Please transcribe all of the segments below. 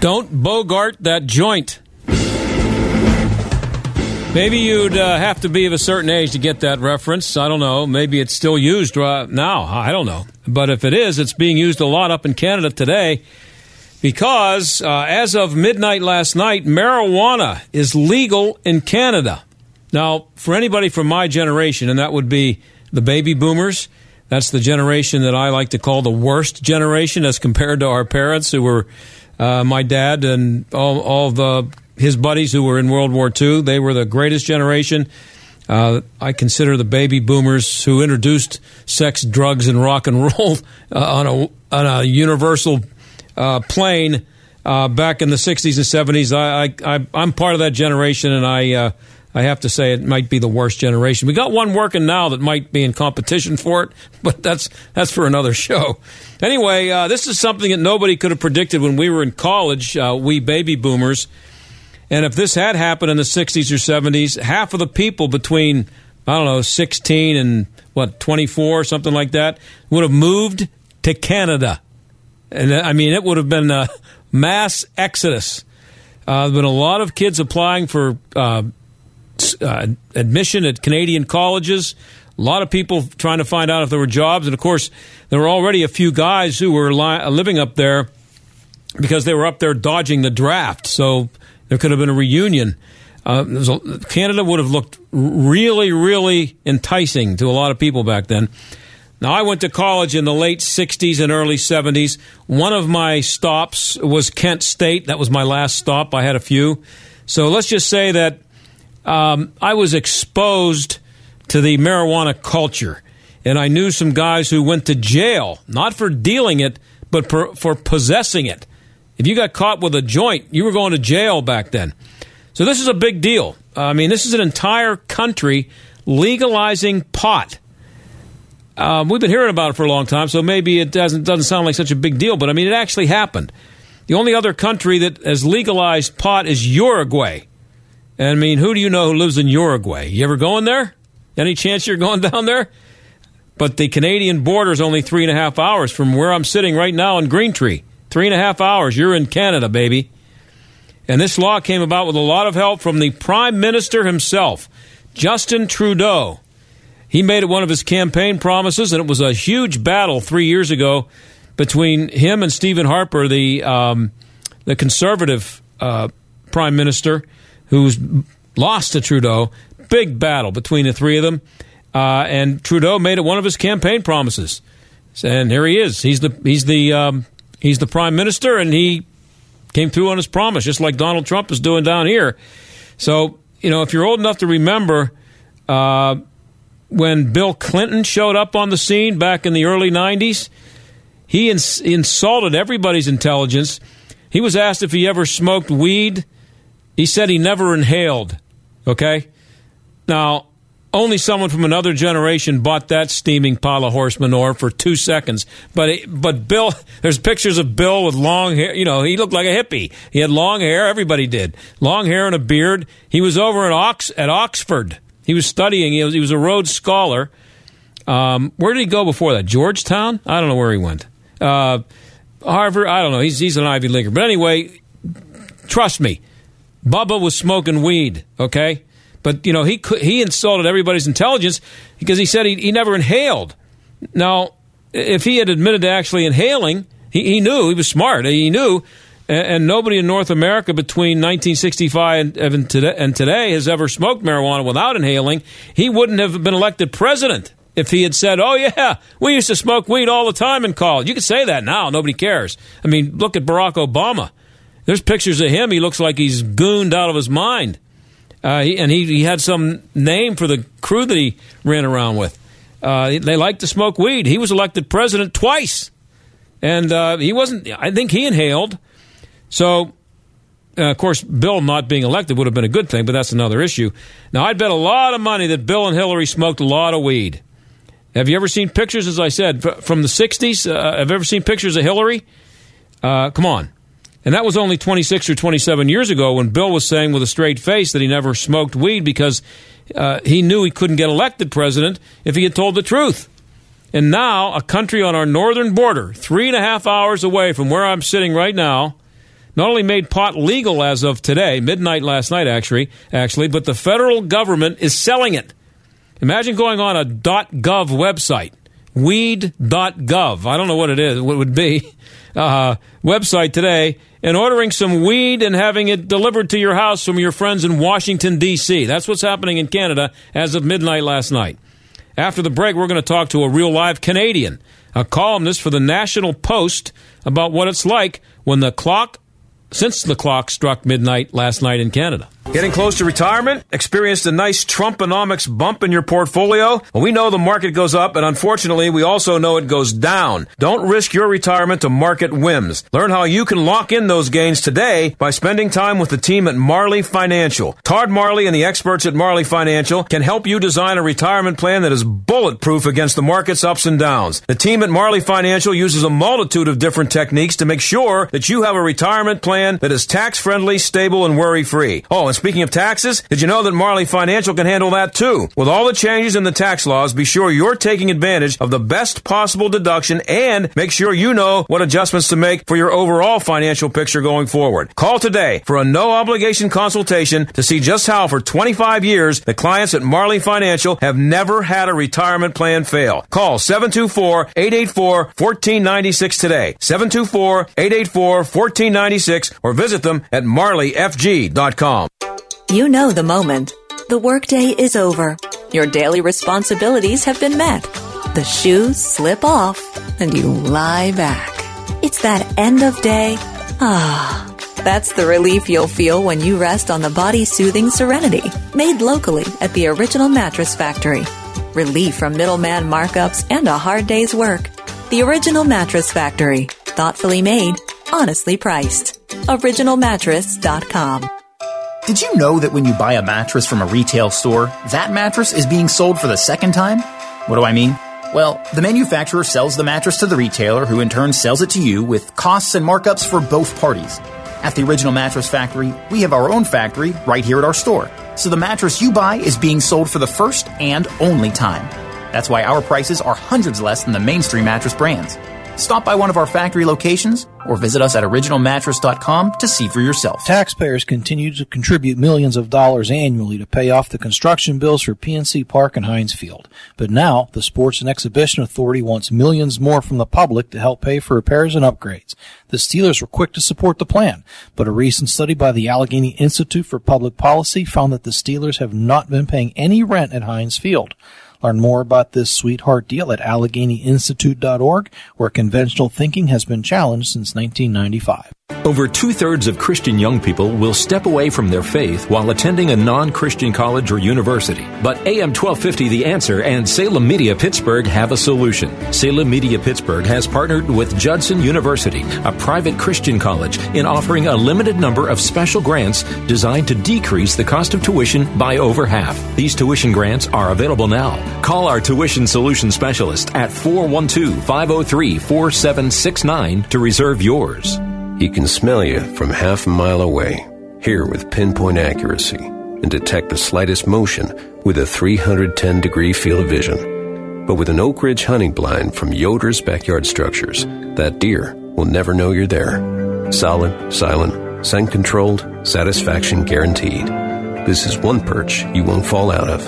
Don't bogart that joint. Maybe you'd have to be of a certain age to get that reference. I don't know. Maybe it's still used now. I don't know. But if it is, it's being used a lot up in Canada today because as of midnight last night, marijuana is legal in Canada. Now, for anybody from my generation, and that would be the baby boomers, that's the generation that I like to call the worst generation as compared to our parents who were my dad and all his buddies who were in World War II. They were the greatest generation. I consider the baby boomers who introduced sex, drugs, and rock and roll on a universal plane back in the 60s and 70s. I'm part of that generation, and I have to say it might be the worst generation. We got one working now that might be in competition for it, but that's for another show. Anyway, this is something that nobody could have predicted when we were in college, we baby boomers. And if this had happened in the 60s or 70s, half of the people between, 16 and, 24, something like that, would have moved to Canada. And, it would have been a mass exodus. There have been a lot of kids applying for admission at Canadian colleges, a lot of people trying to find out if there were jobs. And, of course, there were already a few guys who were living up there because they were up there dodging the draft. So there could have been a reunion. Canada would have looked really, really enticing to a lot of people back then. Now, I went to college in the late 60s and early 70s. One of my stops was Kent State. That was my last stop. I had a few. So let's just say that I was exposed to the marijuana culture. And I knew some guys who went to jail, not for dealing it, but for possessing it. If you got caught with a joint, you were going to jail back then. So this is a big deal. This is an entire country legalizing pot. We've been hearing about it for a long time, so maybe it doesn't sound like such a big deal, but, it actually happened. The only other country that has legalized pot is Uruguay. And, who do you know who lives in Uruguay? You ever going there? Any chance you're going down there? But the Canadian border is only 3.5 hours from where I'm sitting right now in Greentree. 3.5 hours. You're in Canada, baby. And this law came about with a lot of help from the Prime Minister himself, Justin Trudeau. He made it one of his campaign promises, and it was a huge battle 3 years ago between him and Stephen Harper, the Conservative Prime Minister, who's lost to Trudeau. Big battle between the three of them. And Trudeau made it one of his campaign promises. And here he is. He's the Prime Minister, and he came through on his promise, just like Donald Trump is doing down here. So, if you're old enough to remember when Bill Clinton showed up on the scene back in the early 90s, he insulted everybody's intelligence. He was asked if he ever smoked weed. He said he never inhaled, okay? Now, only someone from another generation bought that steaming pile of horse manure for 2 seconds. But Bill, there's pictures of Bill with long hair. He looked like a hippie. He had long hair. Everybody did. Long hair and a beard. He was over at Oxford. He was studying. He was a Rhodes Scholar. Where did he go before that? Georgetown? I don't know where he went. Harvard? I don't know. He's an Ivy Leaguer. But anyway, trust me, Bubba was smoking weed, okay? But, he insulted everybody's intelligence because he said he never inhaled. Now, if he had admitted to actually inhaling, he knew. He was smart. He knew. And nobody in North America between 1965 and today has ever smoked marijuana without inhaling. He wouldn't have been elected president if he had said, oh, yeah, we used to smoke weed all the time in college. You could say that now. Nobody cares. Look at Barack Obama. There's pictures of him. He looks like he's gooned out of his mind. He had some name for the crew that he ran around with. They liked to smoke weed. He was elected president twice. And he wasn't, I think he inhaled. So, of course, Bill not being elected would have been a good thing, but that's another issue. Now, I'd bet a lot of money that Bill and Hillary smoked a lot of weed. Have you ever seen pictures, as I said, from the 60s? Have you ever seen pictures of Hillary? Come on. And that was only 26 or 27 years ago when Bill was saying with a straight face that he never smoked weed because he knew he couldn't get elected president if he had told the truth. And now a country on our northern border, 3.5 hours away from where I'm sitting right now, not only made pot legal as of today, midnight last night, actually, but the federal government is selling it. Imagine going on a .gov website, weed.gov. I don't know what it is, what it would be, website today, and ordering some weed and having it delivered to your house from your friends in Washington, D.C. That's what's happening in Canada as of midnight last night. After the break, we're going to talk to a real live Canadian, a columnist for the National Post, about what it's like when the clock since the clock struck midnight last night in Canada. Getting close to retirement? Experienced a nice Trumponomics bump in your portfolio? Well, we know the market goes up, and unfortunately, we also know it goes down. Don't risk your retirement to market whims. Learn how you can lock in those gains today by spending time with the team at Marley Financial. Todd Marley and the experts at Marley Financial can help you design a retirement plan that is bulletproof against the market's ups and downs. The team at Marley Financial uses a multitude of different techniques to make sure that you have a retirement plan that is tax-friendly, stable, and worry-free. Oh, and speaking of taxes, did you know that Marley Financial can handle that too? With all the changes in the tax laws, be sure you're taking advantage of the best possible deduction and make sure you know what adjustments to make for your overall financial picture going forward. Call today for a no-obligation consultation to see just how for 25 years the clients at Marley Financial have never had a retirement plan fail. Call 724-884-1496 today. 724-884-1496 or visit them at marleyfg.com. You know the moment. The workday is over. Your daily responsibilities have been met. The shoes slip off and you lie back. It's that end of day. Ah, that's the relief you'll feel when you rest on the body-soothing Serenity, made locally at the Original Mattress Factory. Relief from middleman markups and a hard day's work. The Original Mattress Factory. Thoughtfully made, honestly priced. OriginalMattress.com. Did you know that when you buy a mattress from a retail store, that mattress is being sold for the second time? What do I mean? Well, the manufacturer sells the mattress to the retailer, who in turn sells it to you with costs and markups for both parties. At the Original Mattress Factory, we have our own factory right here at our store. So the mattress you buy is being sold for the first and only time. That's why our prices are hundreds less than the mainstream mattress brands. Stop by one of our factory locations or visit us at originalmattress.com to see for yourself. Taxpayers continue to contribute millions of dollars annually to pay off the construction bills for PNC Park and Heinz Field. But now, the Sports and Exhibition Authority wants millions more from the public to help pay for repairs and upgrades. The Steelers were quick to support the plan, but a recent study by the Allegheny Institute for Public Policy found that the Steelers have not been paying any rent at Heinz Field. Learn more about this sweetheart deal at AlleghenyInstitute.org, where conventional thinking has been challenged since 1995. Over two-thirds of Christian young people will step away from their faith while attending a non-Christian college or university. But AM 1250 The Answer and Salem Media Pittsburgh have a solution. Salem Media Pittsburgh has partnered with Judson University, a private Christian college, in offering a limited number of special grants designed to decrease the cost of tuition by over half. These tuition grants are available now. Call our tuition solution specialist at 412-503-4769 to reserve yours. He can smell you from half a mile away, hear with pinpoint accuracy, and detect the slightest motion with a 310-degree field of vision. But with an Oak Ridge hunting blind from Yoder's Backyard Structures, that deer will never know you're there. Solid, silent, scent-controlled, satisfaction guaranteed. This is one perch you won't fall out of.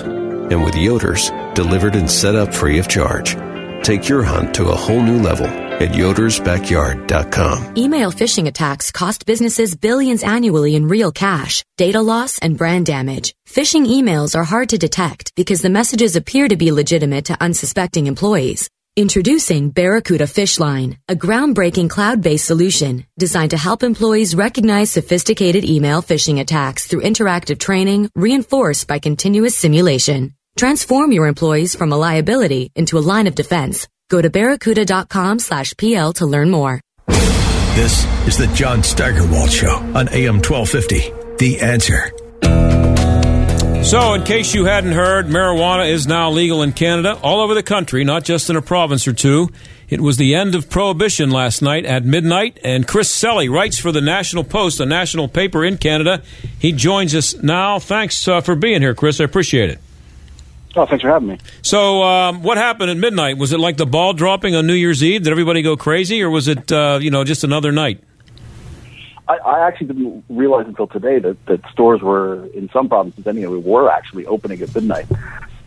And with Yoder's, delivered and set up free of charge. Take your hunt to a whole new level at yodersbackyard.com. Email phishing attacks cost businesses billions annually in real cash, data loss, and brand damage. Phishing emails are hard to detect because the messages appear to be legitimate to unsuspecting employees. Introducing Barracuda Fishline, a groundbreaking cloud-based solution designed to help employees recognize sophisticated email phishing attacks through interactive training reinforced by continuous simulation. Transform your employees from a liability into a line of defense. Go to barracuda.com/PL to learn more. This is the John Steigerwald Show on AM 1250, The Answer. So, in case you hadn't heard, marijuana is now legal in Canada, all over the country, not just in a province or two. It was the end of prohibition last night at midnight, and Chris Selley writes for the National Post, a national paper in Canada. He joins us now. Thanks for being here, Chris. I appreciate it. Oh, thanks for having me. So what happened at midnight? Was it like the ball dropping on New Year's Eve? Did everybody go crazy, or was it, just another night? I actually didn't realize until today that stores were, in some provinces anyway, were actually opening at midnight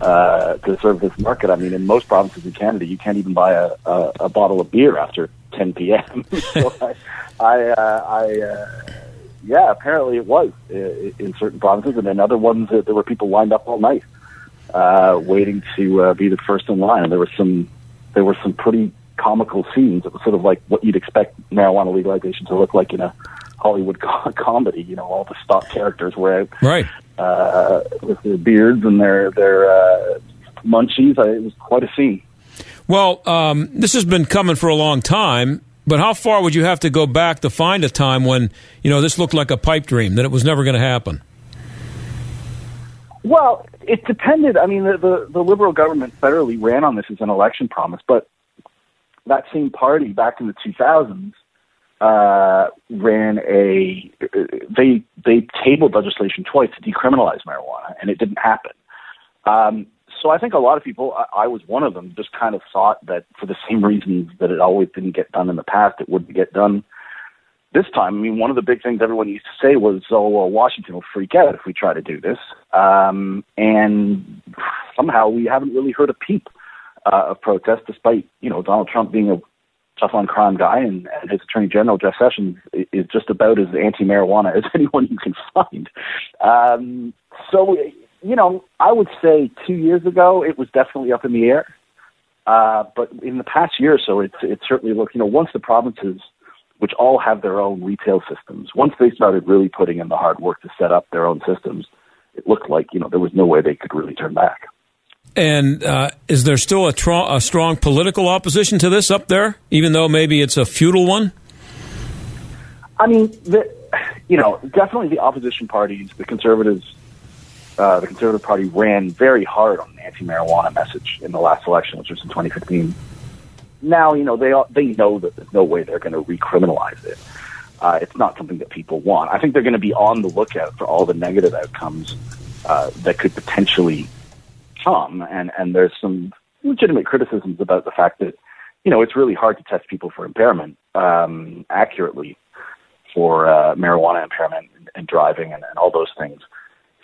to serve this market. I mean, in most provinces in Canada, you can't even buy a bottle of beer after 10 p.m. So yeah, apparently it was in certain provinces, and in other ones there were people lined up all night waiting to be the first in line. And there were some pretty comical scenes. It was sort of like what you'd expect marijuana legalization to look like in a Hollywood comedy. You know, all the stock characters were out, right, with their beards and their munchies. It was quite a scene. Well, this has been coming for a long time, but how far would you have to go back to find a time when, you know, this looked like a pipe dream, that it was never going to happen? Well, it depended. I mean, the Liberal government federally ran on this as an election promise, but that same party back in the 2000s they tabled legislation twice to decriminalize marijuana, and it didn't happen. So I think a lot of people, I was one of them, just kind of thought that for the same reasons that it always didn't get done in the past, it wouldn't get done this time. I mean, one of the big things everyone used to say was, oh, well, Washington will freak out if we try to do this. And somehow we haven't really heard a peep of protest, despite, you know, Donald Trump being a tough on crime guy, and his Attorney General, Jeff Sessions, is just about as anti-marijuana as anyone you can find. So, you know, I would say 2 years ago, it was definitely up in the air. But in the past year or so, it certainly looked, you know, once the provinces, which all have their own retail systems, once they started really putting in the hard work to set up their own systems, it looked like, you know, there was no way they could really turn back. And is there still a strong political opposition to this up there, even though maybe it's a feudal one? I mean, definitely the opposition parties, the Conservatives, the Conservative Party ran very hard on the anti-marijuana message in the last election, which was in 2015. Now, you know, they know that there's no way they're going to recriminalize it. It's not something that people want. I think they're going to be on the lookout for all the negative outcomes that could potentially come. And there's some legitimate criticisms about the fact that, you know, it's really hard to test people for impairment accurately for marijuana impairment and driving and all those things.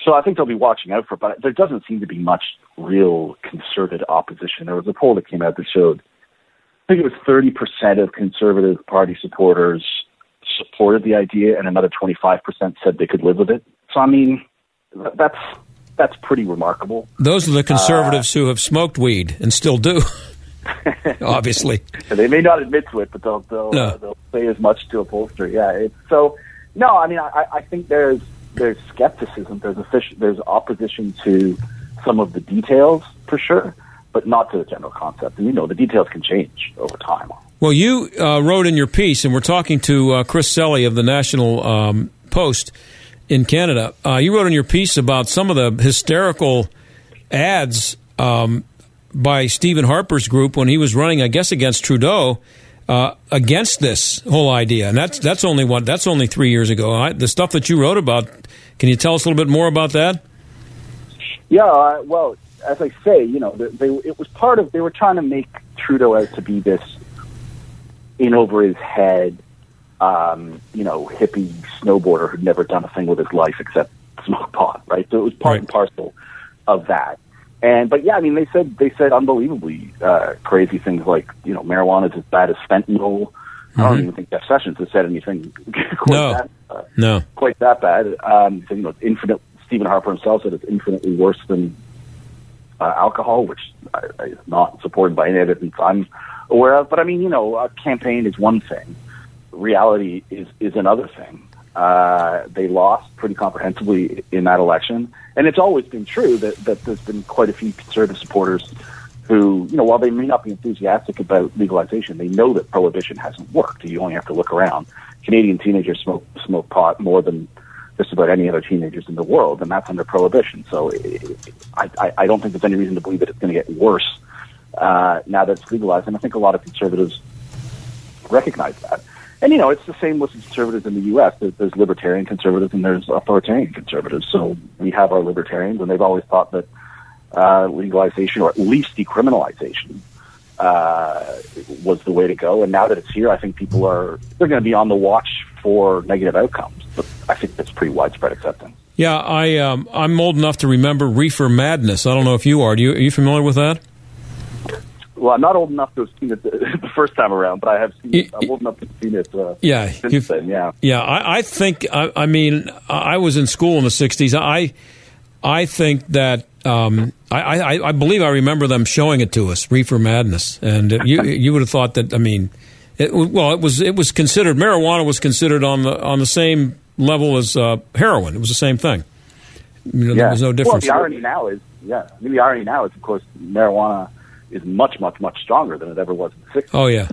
So I think they'll be watching out for it, but there doesn't seem to be much real concerted opposition. There was a poll that came out that showed, I think it was 30% of Conservative Party supporters supported the idea, and another 25% said they could live with it. So, I mean, that's pretty remarkable. Those are the Conservatives who have smoked weed and still do, obviously. They may not admit to it, but they'll say as much to upholstery. Yeah, I think there's skepticism, there's opposition to some of the details, for sure, but not to the general concept. And, you know, the details can change over time. Well, you wrote in your piece, and we're talking to Chris Selley of the National Post in Canada. You wrote in your piece about some of the hysterical ads by Stephen Harper's group when he was running, I guess, against Trudeau, against this whole idea, and that's only 3 years ago. The stuff that you wrote about, can you tell us a little bit more about that? Yeah, well, as I say, you know, they were trying to make Trudeau out to be this in over his head, you know, hippie snowboarder who'd never done a thing with his life except smoke pot, right? So it was part and parcel of that. But yeah, I mean, they said unbelievably crazy things like, you know, marijuana is as bad as fentanyl. Mm-hmm. I don't even think Jeff Sessions has said anything quite that bad. So, you know, Stephen Harper himself said it's infinitely worse than alcohol, which is not supported by any evidence I'm aware of. But I mean, you know, a campaign is one thing; reality is another thing. They lost pretty comprehensively in that election. And it's always been true that there's been quite a few Conservative supporters who, you know, while they may not be enthusiastic about legalization, they know that prohibition hasn't worked. You only have to look around. Canadian teenagers smoke pot more than just about any other teenagers in the world, and that's under prohibition. So I don't think there's any reason to believe that it's going to get worse now that it's legalized. And I think a lot of Conservatives recognize that. And, you know, it's the same with Conservatives in the U.S. There's libertarian Conservatives and there's authoritarian Conservatives. So we have our libertarians, and they've always thought that legalization, or at least decriminalization, was the way to go. And now that it's here, I think people are going to be on the watch for negative outcomes. But I think that's pretty widespread acceptance. Yeah, I'm old enough to remember reefer madness. I don't know if you are. Are you familiar with that? Well, I'm not old enough to have seen it the first time around, but I have seen it. I'm old enough to have seen it since then, yeah. Yeah, I was in school in the 60s. I think that I believe I remember them showing it to us, reefer madness. And you would have thought that, I mean, it was considered, marijuana was considered on the same level as heroin. It was the same thing. You know, yeah. There was no difference. Well, the irony now is, of course, marijuana is much stronger than it ever was in the 60s. Oh, yeah.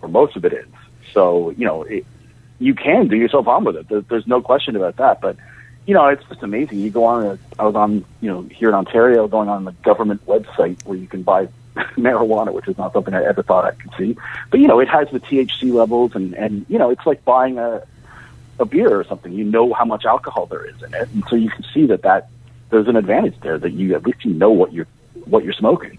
Or most of it is. So, you know, you can do yourself on with it. There's no question about that. But, you know, it's just amazing. You go on, I was on, you know, here in Ontario, going on the government website where you can buy marijuana, which is not something I ever thought I could see. But, you know, it has the THC levels and you know, it's like buying a beer or something. You know how much alcohol there is in it. And so you can see that there's an advantage there, that you at least you know what you're smoking.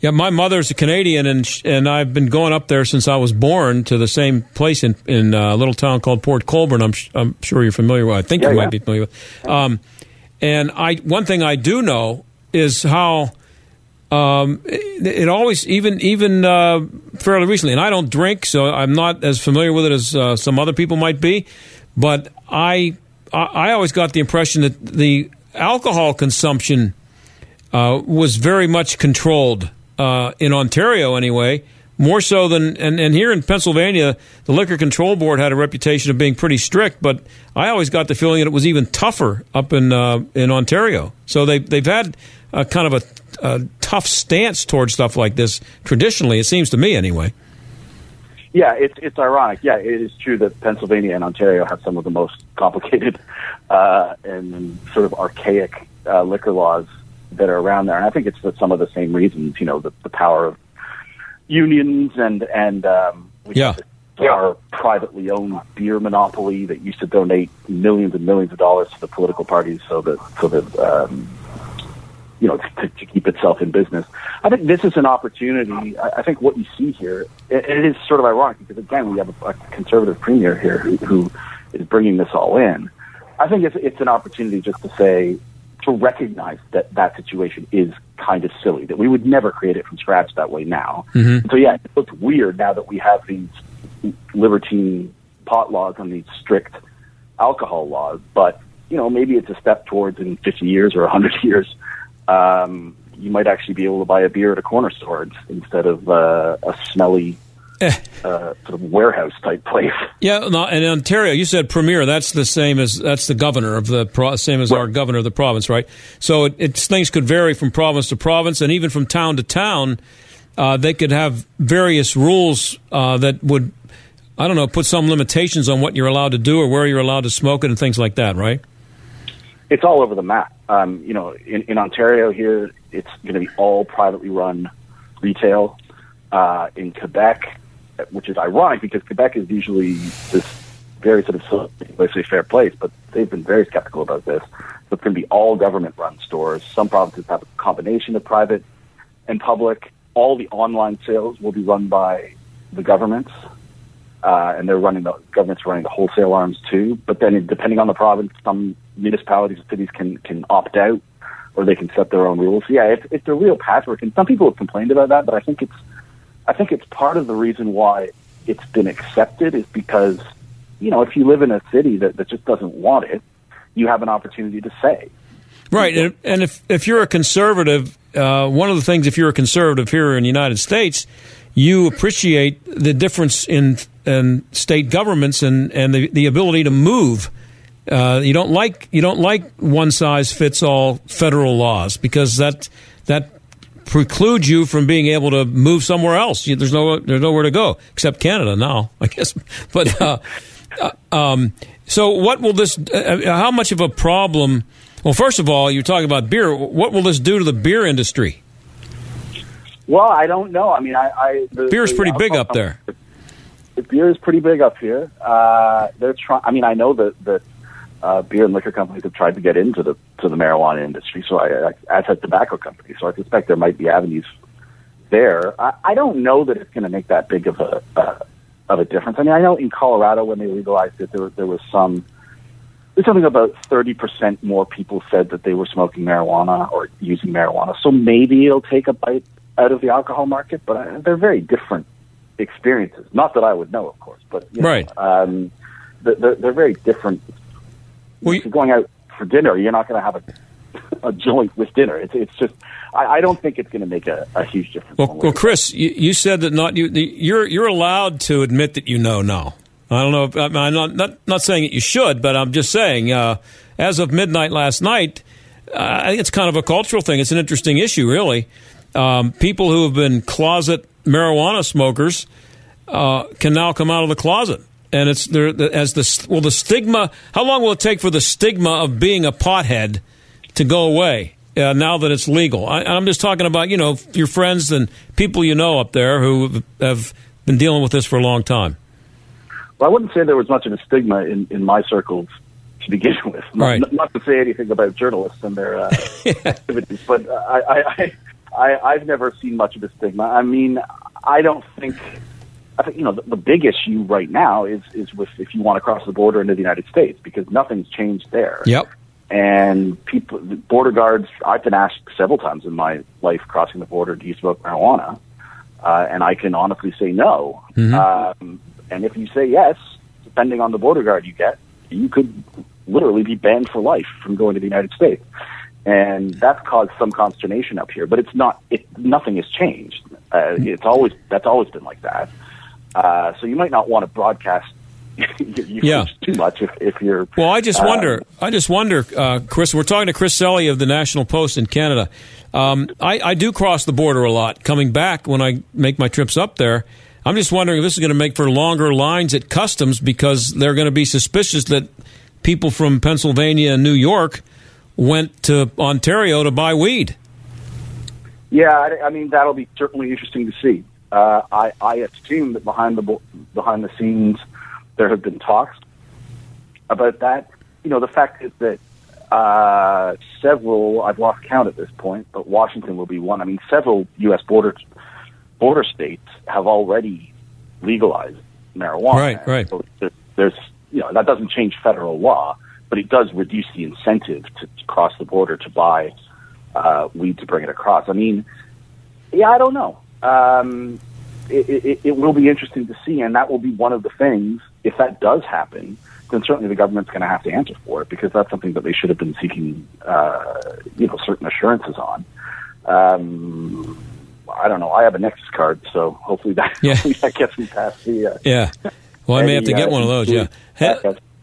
Yeah, my mother's a Canadian, and I've been going up there since I was born to the same place in a little town called Port Colborne. I'm sure you're familiar with. I think you might be familiar with. And one thing I do know is how it always, even fairly recently. And I don't drink, so I'm not as familiar with it as some other people might be. But I always got the impression that the alcohol consumption was very much controlled. In Ontario, anyway, more so than, and here in Pennsylvania, the Liquor Control Board had a reputation of being pretty strict, but I always got the feeling that it was even tougher up in Ontario. So they've had a kind of a tough stance towards stuff like this traditionally, it seems to me, anyway. Yeah, it's ironic. Yeah, it is true that Pennsylvania and Ontario have some of the most complicated and sort of archaic liquor laws that are around there, and I think it's for some of the same reasons. You know, the power of unions and our privately owned beer monopoly that used to donate millions and millions of dollars to the political parties, so that to keep itself in business. I think this is an opportunity. I think what you see here, it is sort of ironic because again we have a conservative premier here who is bringing this all in. I think it's an opportunity just to say, to recognize that situation is kind of silly, that we would never create it from scratch that way now. Mm-hmm. So, yeah, it looks weird now that we have these libertine pot laws and these strict alcohol laws, but, you know, maybe it's a step towards in 50 years or 100 years, you might actually be able to buy a beer at a corner store instead of a smelly sort of warehouse type place. Yeah, and Ontario, you said premier. That's the same as the governor of the same as our governor of the province, right? So things could vary from province to province, and even from town to town. They could have various rules that would, I don't know, put some limitations on what you're allowed to do or where you're allowed to smoke it and things like that, right? It's all over the map. You know, in Ontario here, it's going to be all privately run retail. In Quebec, which is ironic because Quebec is usually this very sort of basically fair place, but they've been very skeptical about this. So it's going to be all government-run stores. Some provinces have a combination of private and public. All the online sales will be run by the governments, and the government's running the wholesale arms too. But then, depending on the province, some municipalities and cities can opt out, or they can set their own rules. So yeah, it's a real patchwork, and some people have complained about that, but I think it's part of the reason why it's been accepted is because, you know, if you live in a city that just doesn't want it, you have an opportunity to say. Right. And if you're a conservative, one of the things, if you're a conservative here in the United States, you appreciate the difference in state governments and the ability to move. You don't like one size fits all federal laws because that precludes you from being able to move somewhere else. There's nowhere to go except Canada now, I guess. But so, what will this? How much of a problem? Well, first of all, you're talking about beer. What will this do to the beer industry? Well, I don't know. I mean, beer's pretty big up there. The beer is pretty big up here. They're trying. I mean, I know that beer and liquor companies have tried to get into the marijuana industry, so as have tobacco companies. So I suspect there might be avenues there. I don't know that it's going to make that big of a of a difference. I mean, I know in Colorado when they legalized it, there was some, there's something about 30% more people said that they were smoking marijuana or using marijuana. So maybe it'll take a bite out of the alcohol market, but they're very different experiences. Not that I would know, of course, but you know, right. They're very different. Well, if you're going out for dinner, you're not going to have a joint with dinner. It's just, I don't think it's going to make a huge difference. Well, Chris, you said that you're allowed to admit that you know now. I don't know. I'm not saying that you should, but I'm just saying, as of midnight last night, I think it's kind of a cultural thing. It's an interesting issue, really. People who have been closet marijuana smokers can now come out of the closet. And it's there as the stigma. How long will it take for the stigma of being a pothead to go away now that it's legal? I'm just talking about, you know, your friends and people you know up there who have been dealing with this for a long time. Well, I wouldn't say there was much of a stigma in my circles to begin with. Right. Not to say anything about journalists and their activities, but I've never seen much of a stigma. I mean, I think you know the big issue right now is with if you want to cross the border into the United States, because nothing's changed there. Yep. And people, border guards. I've been asked several times in my life crossing the border, do you smoke marijuana? And I can honestly say no. Mm-hmm. And if you say yes, depending on the border guard you get, you could literally be banned for life from going to the United States. And that's caused some consternation up here. But it's not. Nothing has changed. That's always been like that. So you might not want to broadcast too much if you're. Well, I just wonder, Chris. We're talking to Chris Selley of the National Post in Canada. I do cross the border a lot. Coming back when I make my trips up there, I'm just wondering if this is going to make for longer lines at customs because they're going to be suspicious that people from Pennsylvania and New York went to Ontario to buy weed. Yeah, I mean, that'll be certainly interesting to see. I assume that behind the scenes there have been talks about that. You know, the fact is that several, I've lost count at this point, but Washington will be one. I mean, several U.S. border states have already legalized marijuana. Right, right. So there's, you know, that doesn't change federal law, but it does reduce the incentive to cross the border to buy weed to bring it across. I mean, yeah, I don't know. It will be interesting to see, and that will be one of the things, if that does happen, then certainly the government's going to have to answer for it, because that's something that they should have been seeking, certain assurances on. I don't know. I have a Nexus card, so hopefully that gets me past the... yeah. Well, I may have to get one of those, yeah.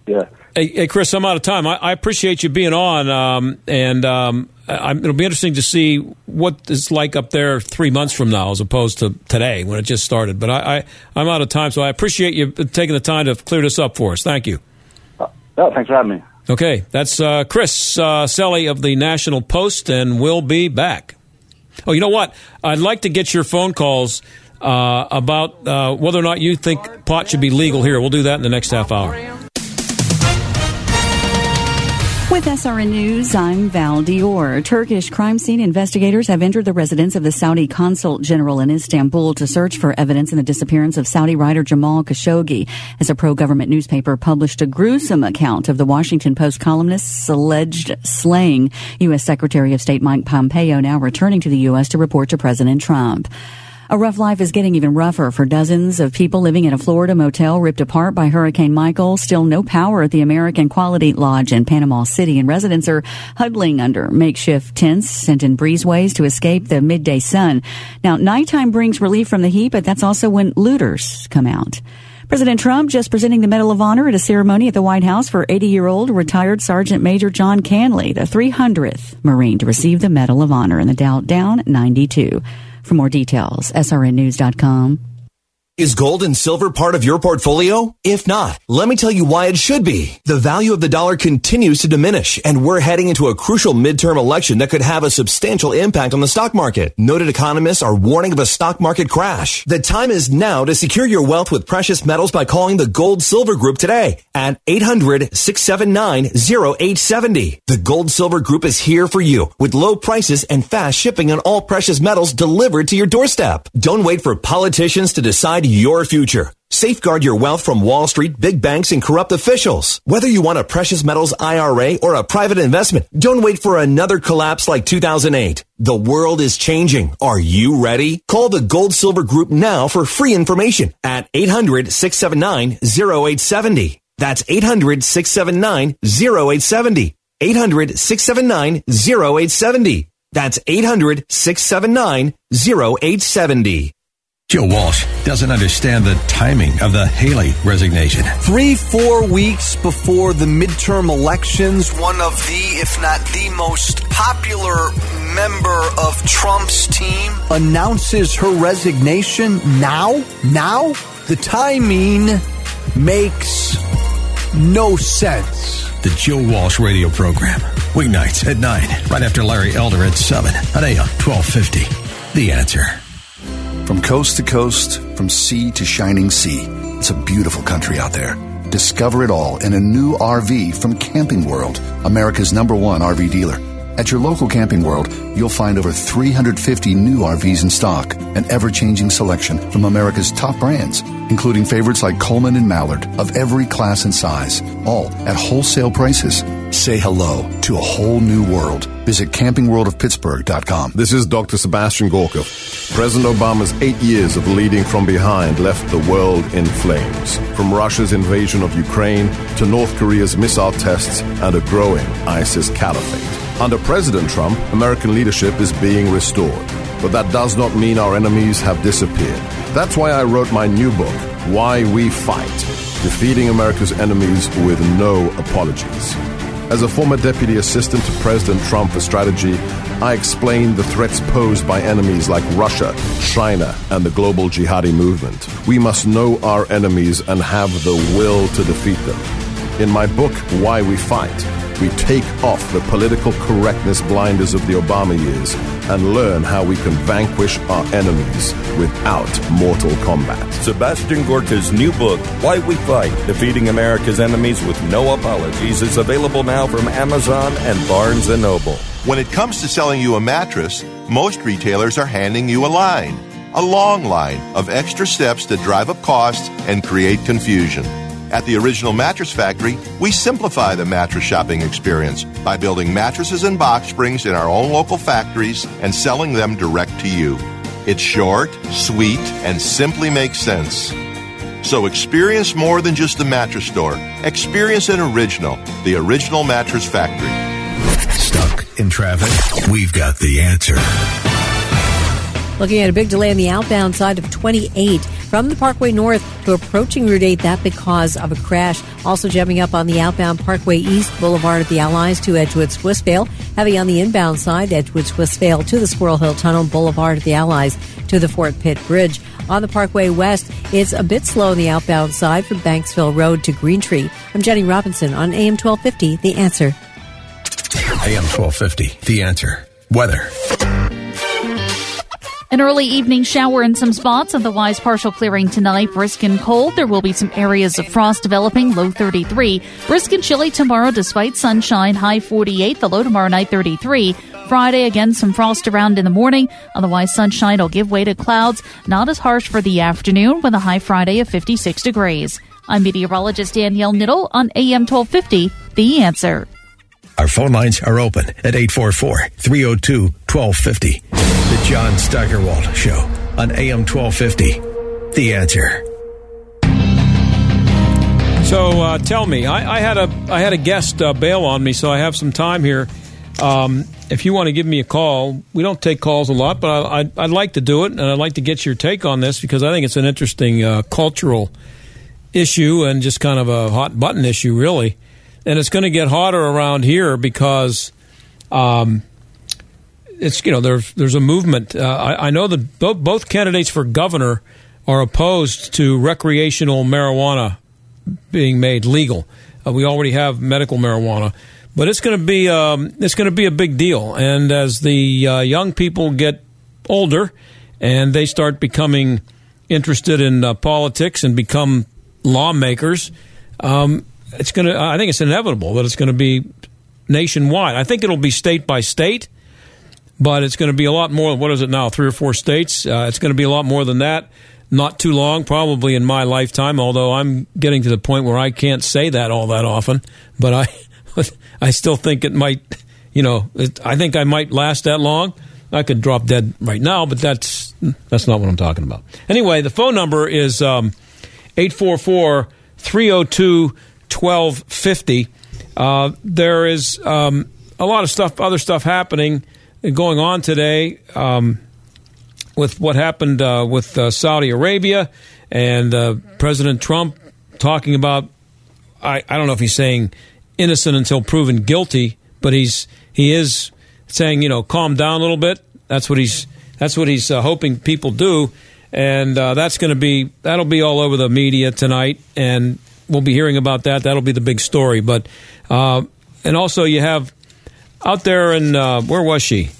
Yeah. Hey, Chris, I'm out of time. I appreciate you being on, it'll be interesting to see what it's like up there 3 months from now as opposed to today when it just started. But I'm out of time, so I appreciate you taking the time to clear this up for us. Thank you. No, thanks for having me. Okay, that's Chris Selley of the National Post, and we'll be back. Oh, you know what? I'd like to get your phone calls about whether or not you think pot should be legal here. We'll do that in the next half hour. With SRN News, I'm Val Dior. Turkish crime scene investigators have entered the residence of the Saudi Consul General in Istanbul to search for evidence in the disappearance of Saudi writer Jamal Khashoggi, as a pro-government newspaper published a gruesome account of the Washington Post columnist's alleged slaying. U.S. Secretary of State Mike Pompeo now returning to the U.S. to report to President Trump. A rough life is getting even rougher for dozens of people living in a Florida motel ripped apart by Hurricane Michael. Still no power at the American Quality Lodge in Panama City, and residents are huddling under makeshift tents sent in breezeways to escape the midday sun. Now, nighttime brings relief from the heat, but that's also when looters come out. President Trump just presenting the Medal of Honor at a ceremony at the White House for 80-year-old retired Sergeant Major John Canley, the 300th Marine to receive the Medal of Honor in the Dow down 92. For more details, srnnews.com. Is gold and silver part of your portfolio? If not, let me tell you why it should be. The value of the dollar continues to diminish, and we're heading into a crucial midterm election that could have a substantial impact on the stock market. Noted economists are warning of a stock market crash. The time is now to secure your wealth with precious metals by calling the Gold Silver Group today at 800-679-0870. The Gold Silver Group is here for you with low prices and fast shipping on all precious metals delivered to your doorstep. Don't wait for politicians to decide Decide your future. Safeguard your wealth from Wall Street, big banks, and corrupt officials. Whether you want a precious metals IRA or a private investment, don't wait for another collapse like 2008. The world is changing. Are you ready? Call the Gold Silver Group now for free information at 800-679-0870. That's 800-679-0870. 800-679-0870. That's 800-679-0870. Joe Walsh doesn't understand the timing of the Haley resignation. 3-4 weeks before the midterm elections, one of the, if not the most popular member of Trump's team, announces her resignation now? The timing makes no sense. The Joe Walsh radio program, weeknights at 9, right after Larry Elder at 7, on AM 1250. The Answer. From coast to coast, from sea to shining sea, it's a beautiful country out there. Discover it all in a new RV from Camping World, America's #1 RV dealer. At your local Camping World, you'll find over 350 new RVs in stock, an ever-changing selection from America's top brands, including favorites like Coleman and Mallard of every class and size, all at wholesale prices. Say hello to a whole new world. Visit campingworldofpittsburgh.com. This is Dr. Sebastian Gorka. President Obama's 8 years of leading from behind left the world in flames. From Russia's invasion of Ukraine to North Korea's missile tests and a growing ISIS caliphate. Under President Trump, American leadership is being restored. But that does not mean our enemies have disappeared. That's why I wrote my new book, Why We Fight, Defeating America's Enemies with No Apologies. As a former deputy assistant to President Trump for strategy, I explained the threats posed by enemies like Russia, China, and the global jihadi movement. We must know our enemies and have the will to defeat them. In my book, Why We Fight, we take off the political correctness blinders of the Obama years and learn how we can vanquish our enemies without mortal combat. Sebastian Gorka's new book, Why We Fight, Defeating America's Enemies with No Apologies, is available now from Amazon and Barnes & Noble. When it comes to selling you a mattress, most retailers are handing you a line, a long line of extra steps that drive up costs and create confusion. At the Original Mattress Factory, we simplify the mattress shopping experience by building mattresses and box springs in our own local factories and selling them direct to you. It's short, sweet, and simply makes sense. So experience more than just the mattress store. Experience an original, the Original Mattress Factory. Stuck in traffic? We've got the answer. Looking at a big delay on the outbound side of 28 from the Parkway North to approaching Route 8, that because of a crash. Also jamming up on the outbound Parkway East Boulevard at the Allies to Edgewood-Swissvale. Heavy on the inbound side, Edgewood-Swissvale to the Squirrel Hill Tunnel Boulevard at the Allies to the Fort Pitt Bridge. On the Parkway West, it's a bit slow on the outbound side from Banksville Road to Greentree. I'm Jenny Robinson on AM 1250, The Answer. AM 1250, The Answer. Weather. An early evening shower in some spots, otherwise partial clearing tonight. Brisk and cold. There will be some areas of frost developing, low 33. Brisk and chilly tomorrow despite sunshine, high 48. The low tomorrow night, 33. Friday, again, some frost around in the morning. Otherwise, sunshine will give way to clouds. Not as harsh for the afternoon with a high Friday of 56 degrees. I'm meteorologist Danielle Niddle on AM 1250, The Answer. Our phone lines are open at 844-302-1250. The John Steigerwald Show on AM 1250. The Answer. So tell me, I had a guest bail on me, so I have some time here. If you want to give me a call, we don't take calls a lot, but I'd like to do it, and I'd like to get your take on this because I think it's an interesting cultural issue and just kind of a hot button issue, really. And it's going to get hotter around here because it's, you know, there's a movement. I know that both candidates for governor are opposed to recreational marijuana being made legal. We already have medical marijuana, but it's going to be a big deal. And as the young people get older and they start becoming interested in politics and become lawmakers, I think it's inevitable that it's going to be nationwide. I think it'll be state by state, but it's going to be a lot more. What is it now? 3 or 4 states. It's going to be a lot more than that. not too long, probably in my lifetime, although I'm getting to the point where I can't say that all that often. But I still think it might, I think I might last that long. I could drop dead right now, but that's not what I'm talking about. Anyway, the phone number is 844-302-1250. There is a lot of other stuff happening, going on today with what happened with Saudi Arabia and President Trump talking about, I don't know if he's saying innocent until proven guilty, but he is saying, calm down a little bit. That's what he's hoping people do, and that'll be all over the media tonight, and we'll be hearing about that. That'll be the big story. But and also you have out there in where was she?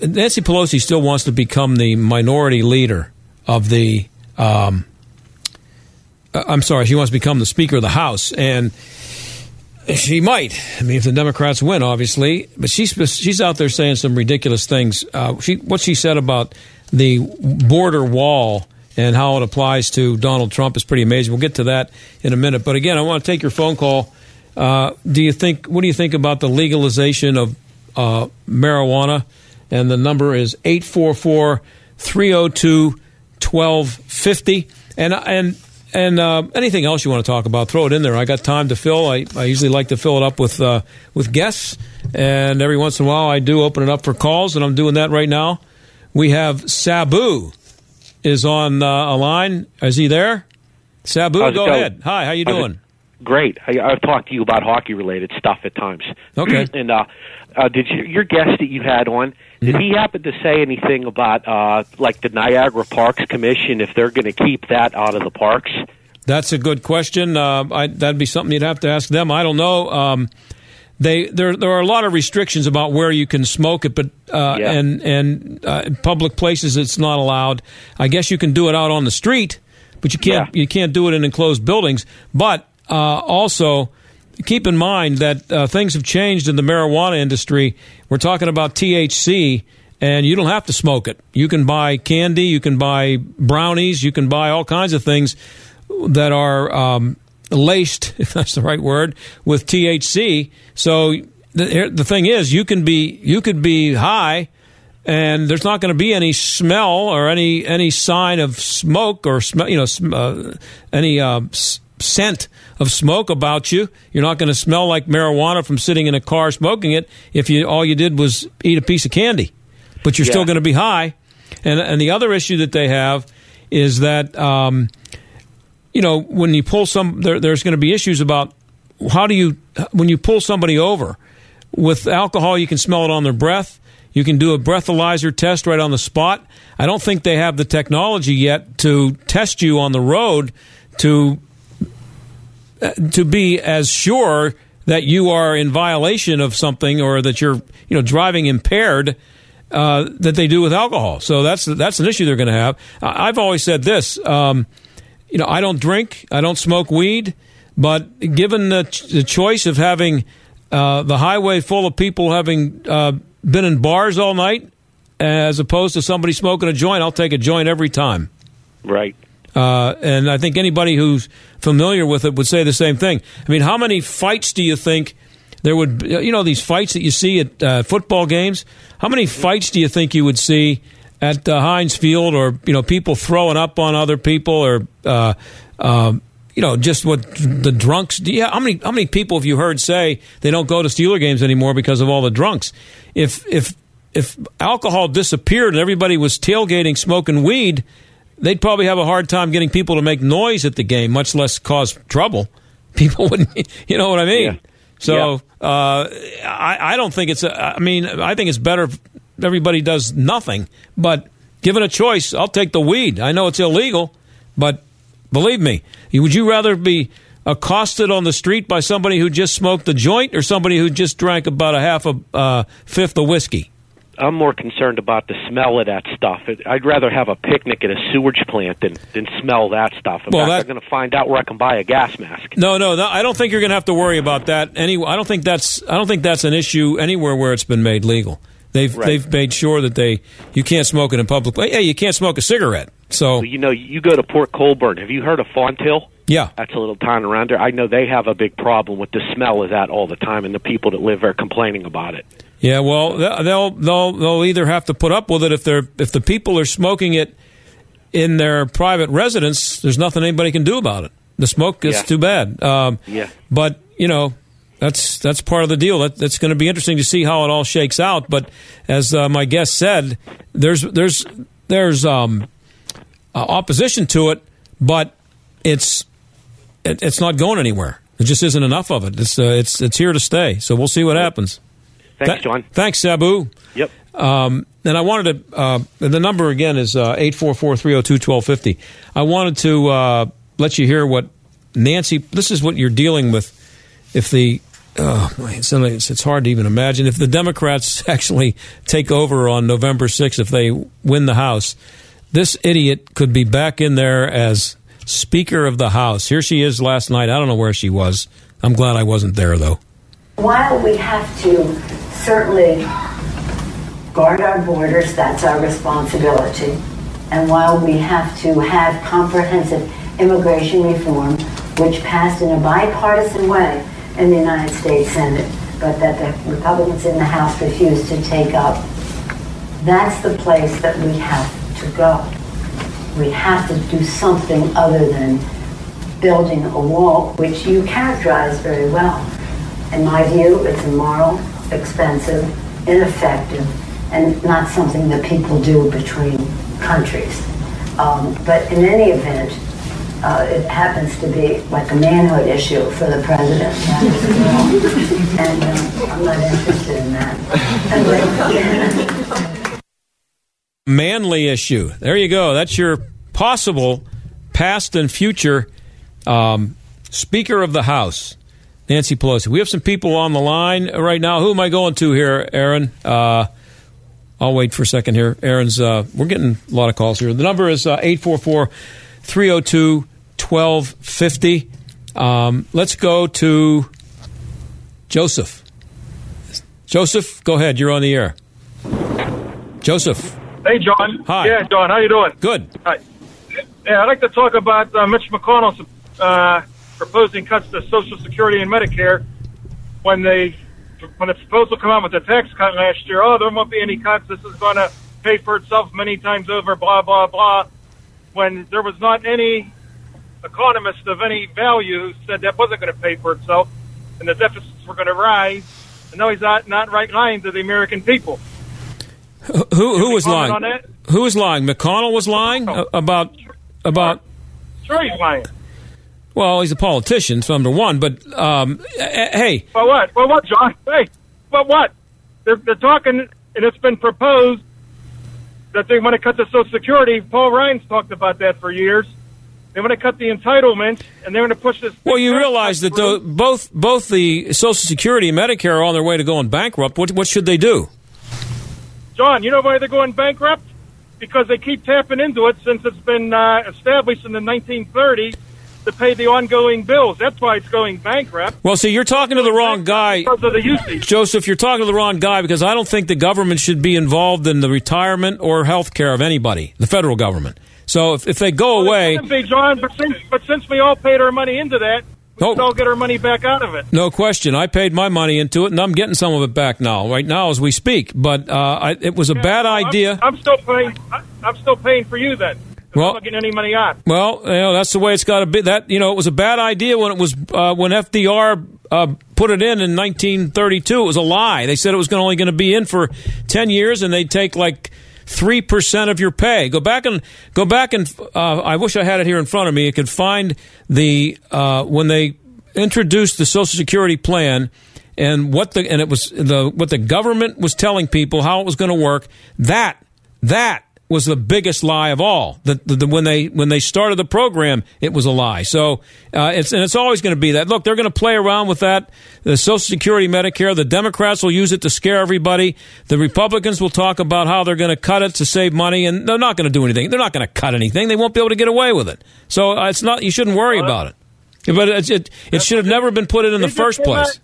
Nancy Pelosi still wants to become the minority leader of the. I'm sorry, she wants to become the Speaker of the House, and she might. I mean, if the Democrats win, obviously, but she's out there saying some ridiculous things. What she said about the border wall and how it applies to Donald Trump is pretty amazing. We'll get to that in a minute. But again, I want to take your phone call. What do you think about the legalization of marijuana? And the number is 844-302-1250. And anything else you want to talk about, throw it in there. I got time to fill. I usually like to fill it up with guests. And every once in a while I do open it up for calls, and I'm doing that right now. We have Sabu is on a line. Is he there? Sabu, go ahead. Hi, how you doing? Great. I've talked to you about hockey-related stuff at times. Okay. And did your guest that you had on, did he happen to say anything about, the Niagara Parks Commission, if they're going to keep that out of the parks? That's a good question. That'd be something you'd have to ask them. I don't know. There are a lot of restrictions about where you can smoke it, but in public places it's not allowed. I guess you can do it out on the street, but you can't do it in enclosed buildings. But also, keep in mind that things have changed in the marijuana industry. We're talking about THC, and you don't have to smoke it. You can buy candy, you can buy brownies, you can buy all kinds of things that are laced, if that's the right word, with THC. So the thing is, you could be high, and there's not going to be any smell or any sign of smoke or any scent of smoke about you. You're not going to smell like marijuana from sitting in a car smoking it if all you did was eat a piece of candy. But you're still going to be high. And the other issue that they have is that when you pull there's going to be issues about when you pull somebody over with alcohol, you can smell it on their breath. You can do a breathalyzer test right on the spot. I don't think they have the technology yet to test you on the road to be as sure that you are in violation of something or that you're driving impaired that they do with alcohol. So that's an issue they're going to have. I've always said this, I don't drink, I don't smoke weed, but given the choice of having the highway full of people having been in bars all night as opposed to somebody smoking a joint, I'll take a joint every time. Right. And I think anybody who's familiar with it would say the same thing. I mean, how many fights do you think there would be? These fights that you see at football games, how many fights do you think you would see at Heinz Field or, people throwing up on other people or, just what the drunks do? Yeah, how many people have you heard say they don't go to Steeler games anymore because of all the drunks? If alcohol disappeared and everybody was tailgating, smoking weed, they'd probably have a hard time getting people to make noise at the game, much less cause trouble. People wouldn't, you know what I mean? Yeah. So yeah. I don't think it's, I think it's better if everybody does nothing. But given a choice, I'll take the weed. I know it's illegal, but believe me, would you rather be accosted on the street by somebody who just smoked a joint or somebody who just drank about fifth of whiskey? I'm more concerned about the smell of that stuff. I'd rather have a picnic at a sewage plant than smell that stuff. I'm going to find out where I can buy a gas mask. No, I don't think you're going to have to worry about that. I don't think that's an issue anywhere where it's been made legal. They've made sure that you can't smoke it in public. Yeah, you can't smoke a cigarette. So you go to Port Colborne. Have you heard of Fonthill? Yeah, that's a little town around there. I know they have a big problem with the smell of that all the time, and the people that live there complaining about it. Yeah, well, they'll either have to put up with it if the people are smoking it in their private residence. There's nothing anybody can do about it. The smoke is too bad. But that's part of the deal. That's going to be interesting to see how it all shakes out. But as my guest said, there's opposition to it, but it's not going anywhere. There just isn't enough of it. It's here to stay. So we'll see what happens. Thanks, John. Thanks, Sabu. Yep. And I wanted to the number again is 844-302-1250. I wanted to let you hear what Nancy. This is what you're dealing with. If the it's hard to even imagine if the Democrats actually take over on November 6th, if they win the House, this idiot could be back in there as Speaker of the House. Here she is last night. I don't know where she was. I'm glad I wasn't there, though. While we have to certainly guard our borders, that's our responsibility, and while we have to have comprehensive immigration reform, which passed in a bipartisan way in the United States Senate, but that the Republicans in the House refused to take up, that's the place that we have to go. We have to do something other than building a wall, which you characterized very well. In my view, it's immoral, expensive, ineffective, and not something that people do between countries. But in any event, it happens to be like a manhood issue for the president. And I'm not interested in that. Manly issue. There you go. That's your possible past and future Speaker of the House, Nancy Pelosi. We have some people on the line right now. Who am I going to here, Aaron? I'll wait for a second here. Aaron's, we're getting a lot of calls here. The number is 844-302-1250. Let's go to Joseph. Joseph, go ahead. You're on the air. Joseph. Hey, John. Hi. Yeah, John. How you doing? Good. Hi. Yeah, I'd like to talk about Mitch McConnell's proposing cuts to Social Security and Medicare. When the proposal came out with the tax cut last year, there won't be any cuts. This is going to pay for itself many times over, blah, blah, blah. When there was not any economist of any value who said that wasn't going to pay for itself and the deficits were going to rise. And now he's not right lying to the American people. Who was lying? Who was lying? McConnell was lying about. Sure, he's lying. Well, he's a politician, so number one. But hey, well, what? Well, what, John? Hey, well, what? They're talking, and it's been proposed that they want to cut the Social Security. Paul Ryan's talked about that for years. They want to cut the entitlement, and they're going to push this. Well, you realize that both the Social Security and Medicare are on their way to going bankrupt. What should they do? John, you know why they're going bankrupt? Because they keep tapping into it since it's been established in the 1930s to pay the ongoing bills. That's why it's going bankrupt. Well, see, you're talking to the wrong guy. Because of the usage. Joseph, you're talking to the wrong guy because I don't think the government should be involved in the retirement or health care of anybody, the federal government. So if they go away... It shouldn't be, John, but since we all paid our money into that... We don't get our money back out of it. No question. I paid my money into it, and I'm getting some of it back right now as we speak. But it was a bad idea. I'm still paying. I'm still paying for you then. Well, I'm not getting any money out. Well, that's the way it's got to be. That it was a bad idea when it was when FDR put it in 1932. It was a lie. They said it was only going to be in for 10 years, and they'd take like 3% of your pay. Go back and I wish I had it here in front of me. You could find the when they introduced the Social Security plan and what the government was telling people how it was going to work. That was the biggest lie of all. When they started the program, it was a lie. So it's always going to be that. Look, they're going to play around with that. The Social Security, Medicare, the Democrats will use it to scare everybody. The Republicans will talk about how they're going to cut it to save money, and they're not going to do anything. They're not going to cut anything. They won't be able to get away with it. So it's not. You shouldn't worry about it. But it should have never been put in the first place.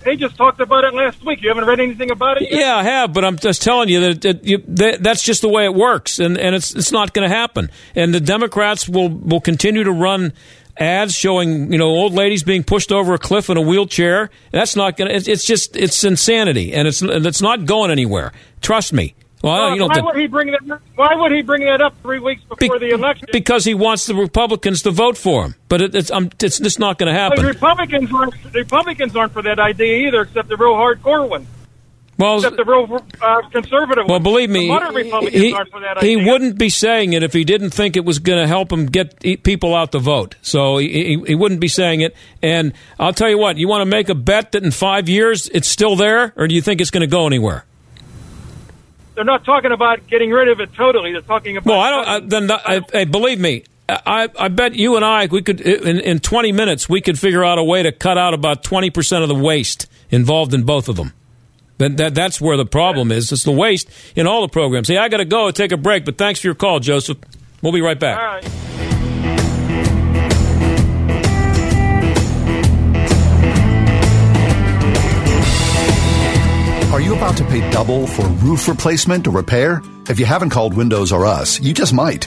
They just talked about it last week. You haven't read anything about it yet? Yeah, I have, but I'm just telling you that that's just the way it works, and it's not going to happen. And the Democrats will continue to run ads showing, old ladies being pushed over a cliff in a wheelchair. That's not going to – it's just – it's insanity, and it's not going anywhere. Trust me. Well, why would he bring that up 3 weeks before the election? Because he wants the Republicans to vote for him. But it's not going to happen. Republicans aren't for that idea either, except the real hardcore ones. Well, except the real conservative ones. Well, believe me, Republicans aren't for that idea. He wouldn't be saying it if he didn't think it was going to help him get people out to vote. So he wouldn't be saying it. And I'll tell you what, you want to make a bet that in 5 years it's still there, or do you think it's going to go anywhere? They're not talking about getting rid of it totally. They're talking about... Well, believe me, I bet you and I, we could in 20 minutes, we could figure out a way to cut out about 20% of the waste involved in both of them. That's where the problem is. It's the waste in all the programs. Hey, I got to go take a break, but thanks for your call, Joseph. We'll be right back. All right. Are you about to pay double for roof replacement or repair? If you haven't called Windows R Us, you just might.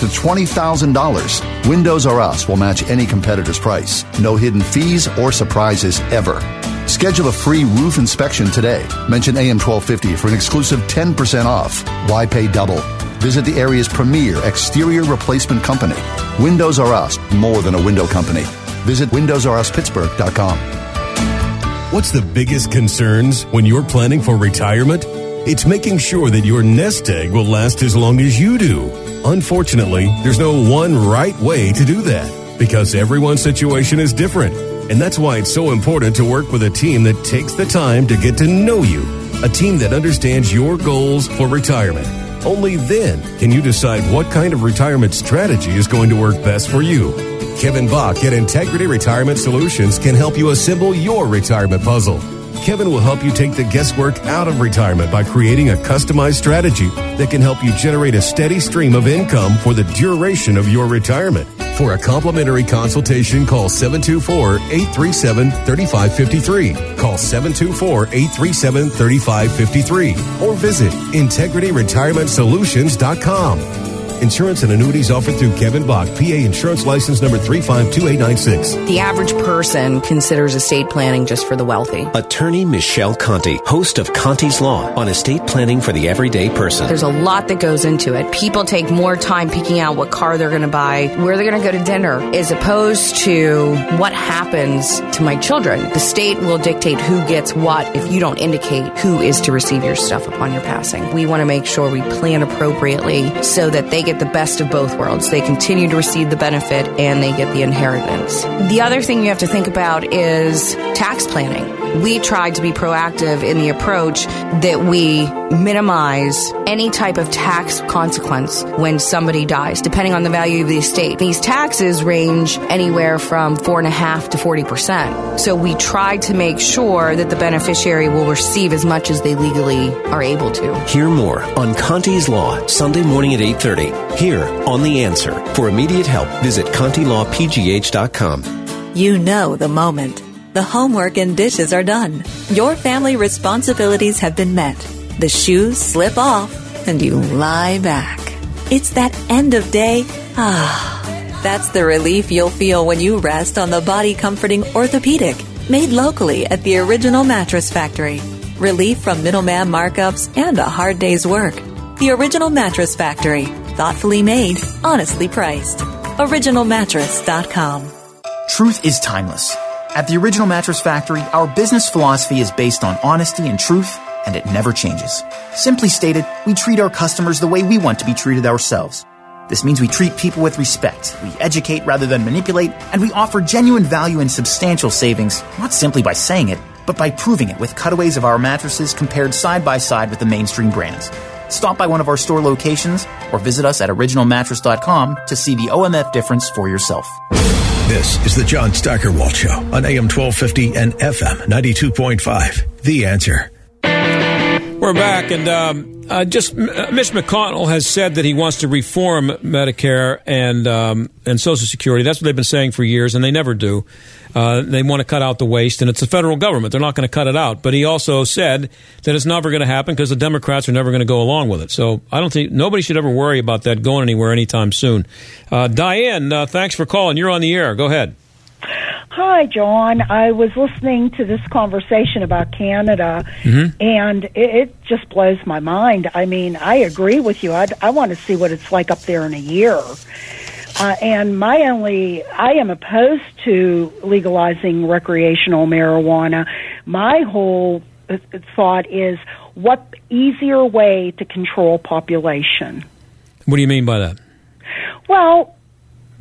to $20,000. Windows R Us will match any competitor's price. No hidden fees or surprises ever. Schedule a free roof inspection today. Mention AM 1250 for an exclusive 10% off. Why pay double? Visit the area's premier exterior replacement company. Windows R Us, more than a window company. Visit windowsrspittsburgh.com. What's the biggest concerns when you're planning for retirement? It's making sure that your nest egg will last as long as you do. Unfortunately, there's no one right way to do that because everyone's situation is different. And that's why it's so important to work with a team that takes the time to get to know you, a team that understands your goals for retirement. Only then can you decide what kind of retirement strategy is going to work best for you. Kevin Bach at Integrity Retirement Solutions can help you assemble your retirement puzzle. Kevin will help you take the guesswork out of retirement by creating a customized strategy that can help you generate a steady stream of income for the duration of your retirement. For a complimentary consultation, call 724-837-3553. Call 724-837-3553 or visit integrityretirementsolutions.com. Insurance and annuities offered through Kevin Bach, PA Insurance License Number 352896. The average person considers estate planning just for the wealthy. Attorney Michelle Conti, host of Conti's Law on estate planning for the everyday person. There's a lot that goes into it. People take more time picking out what car they're going to buy, where they're going to go to dinner, as opposed to what happens to my children. The state will dictate who gets what if you don't indicate who is to receive your stuff upon your passing. We want to make sure we plan appropriately so that they get the best of both worlds. They continue to receive the benefit and they get the inheritance. The other thing you have to think about is tax planning. We tried to be proactive in the approach that we minimize any type of tax consequence when somebody dies, depending on the value of the estate. These taxes range anywhere from 4.5% to 40%. So we try to make sure that the beneficiary will receive as much as they legally are able to. Hear more on Conti's Law, Sunday morning at 8:30, here on The Answer. For immediate help, visit ContiLawPGH.com. You know the moment. The homework and dishes are done. Your family responsibilities have been met. The shoes slip off, and you lie back. It's that end of day. That's the relief you'll feel when you rest on the body-comforting orthopedic, made locally at the Original Mattress Factory. Relief from middleman markups and a hard day's work. The Original Mattress Factory. Thoughtfully made, honestly priced. OriginalMattress.com. Truth is timeless. At the Original Mattress Factory, our business philosophy is based on honesty and truth, and it never changes. Simply stated, we treat our customers the way we want to be treated ourselves. This means we treat people with respect, we educate rather than manipulate, and we offer genuine value and substantial savings, not simply by saying it, but by proving it with cutaways of our mattresses compared side by side with the mainstream brands. Stop by one of our store locations or visit us at originalmattress.com to see the OMF difference for yourself. This is the John Steigerwald Show on AM 1250 and FM 92.5. The Answer. We're back, and Mitch McConnell has said that he wants to reform Medicare and Social Security. That's what they've been saying for years, and they never do. They want to cut out the waste, and it's the federal government. They're not going to cut it out. But he also said that it's never going to happen because the Democrats are never going to go along with it. So I don't think nobody should ever worry about that going anywhere anytime soon. Diane, thanks for calling. You're on the air. Go ahead. Hi, John. I was listening to this conversation about Canada, and it just blows my mind. I mean, I agree with you. I want to see what it's like up there in a year. And I am opposed to legalizing recreational marijuana. My whole thought is, what easier way to control population? What do you mean by that? Well,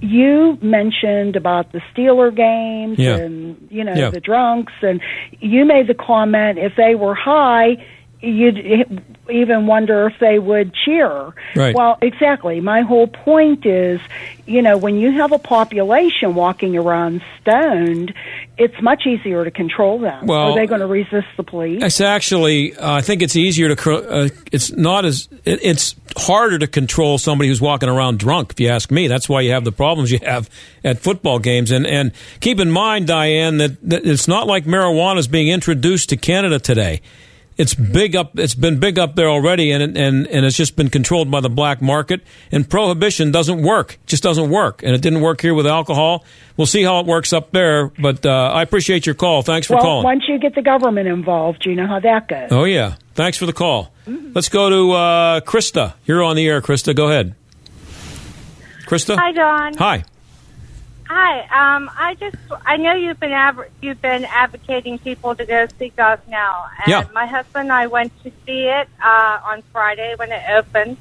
you mentioned about the Steeler games and, the drunks, and you made the comment if they were high, you'd even wonder if they would cheer. Right. Well, exactly. My whole point is, when you have a population walking around stoned, it's much easier to control them. Well, are they going to resist the police? It's actually, I think it's easier to, it's harder to control somebody who's walking around drunk, if you ask me. That's why you have the problems you have at football games. And keep in mind, Diane, that it's not like marijuana is being introduced to Canada today. It's big up. It's been big up there already, and it's just been controlled by the black market. And prohibition doesn't work. It just doesn't work. And it didn't work here with alcohol. We'll see how it works up there. But I appreciate your call. Thanks for calling. Well, once you get the government involved, you know how that goes. Oh, yeah. Thanks for the call. Mm-hmm. Let's go to Krista. You're on the air, Krista. Go ahead. Krista? Hi, Don. Hi. Hi. I know you've been advocating people to go see Gosnell, and my husband and I went to see it on Friday when it opened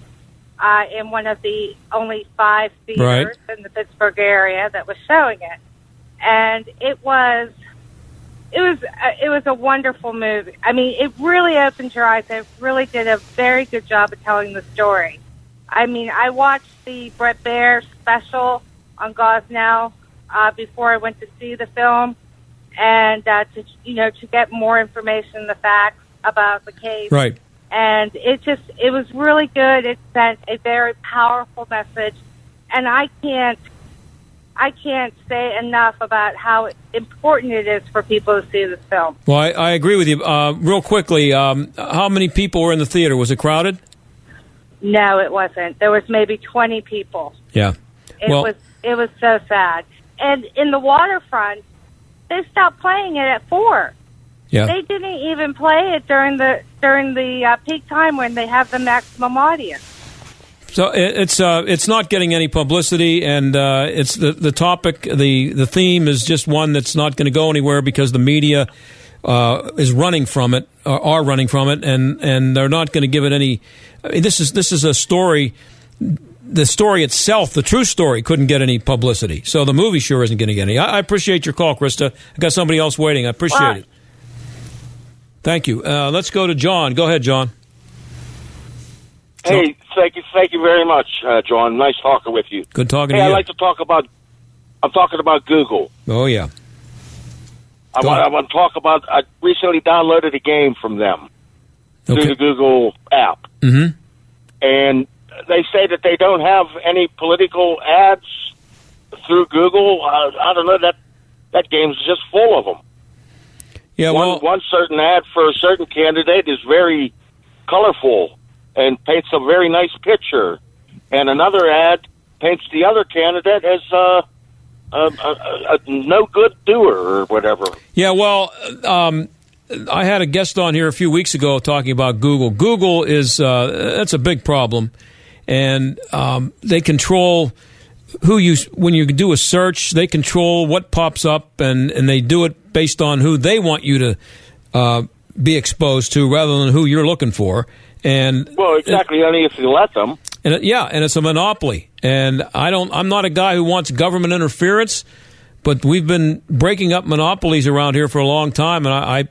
in one of the only 5 theaters in the Pittsburgh area that was showing it, and it was a wonderful movie. I mean, it really opened your eyes. It really did a very good job of telling the story. I mean, I watched the Brett Baer special on Gosnell before I went to see the film, and to get more information, the facts about the case. Right. And it was really good. It sent a very powerful message, and I can't say enough about how important it is for people to see this film. Well, I agree with you. Real quickly, how many people were in the theater? Was it crowded? No, it wasn't. There was maybe 20 people. Yeah. It was so sad. And in the Waterfront, they stopped playing it at 4. Yeah. They didn't even play it during the peak time when they have the maximum audience. So it's not getting any publicity, and it's the topic, the theme is just one that's not going to go anywhere because the media are running from it, and they're not going to give it any. I mean, this is a story. The story itself, the true story, couldn't get any publicity. So the movie sure isn't getting any. I appreciate your call, Krista. I got somebody else waiting. I appreciate it. Thank you. Let's go to John. Go ahead, John. Hey, thank you very much, John. Nice talking with you. Good talking to you. Hey, I'd like to talk about. I'm talking about Google. Oh yeah. I want to talk about. I recently downloaded a game from them through the Google app, and they say that they don't have any political ads through Google. I don't know. That game's just full of them. Yeah, one certain ad for a certain candidate is very colorful and paints a very nice picture, and another ad paints the other candidate as a no-good doer or whatever. Yeah, well, I had a guest on here a few weeks ago talking about Google. Google is that's a big problem. And they control when you do a search, they control what pops up, and they do it based on who they want you to be exposed to rather than who you're looking for. And well, exactly, only if you let them. And it's a monopoly. And I'm not a guy who wants government interference, But we've been breaking up monopolies around here for a long time, and I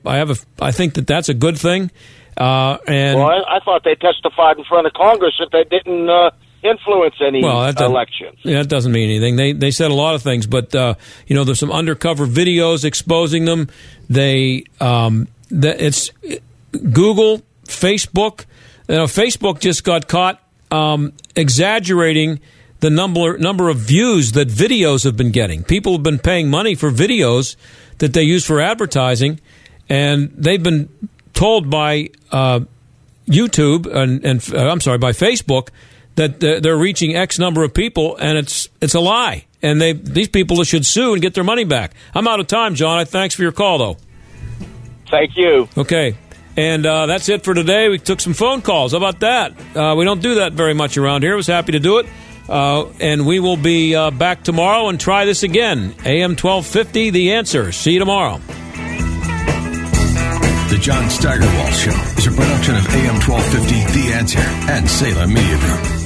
think that that's a good thing. I thought they testified in front of Congress that they didn't influence any elections. Yeah, that doesn't mean anything. They said a lot of things, but there's some undercover videos exposing them. It's Google, Facebook. Facebook just got caught exaggerating the number of views that videos have been getting. People have been paying money for videos that they use for advertising, and they've been told by YouTube and by Facebook that they're reaching X number of people, and it's a lie. And these people should sue and get their money back. I'm out of time, John. Thanks for your call, though. Thank you. Okay. And that's it for today. We took some phone calls. How about that? We don't do that very much around here. I was happy to do it. And we will be back tomorrow and try this again. AM 1250, The Answer. See you tomorrow. The John Steigerwald Show is a production of AM 1250, The Answer, and Salem Media Group.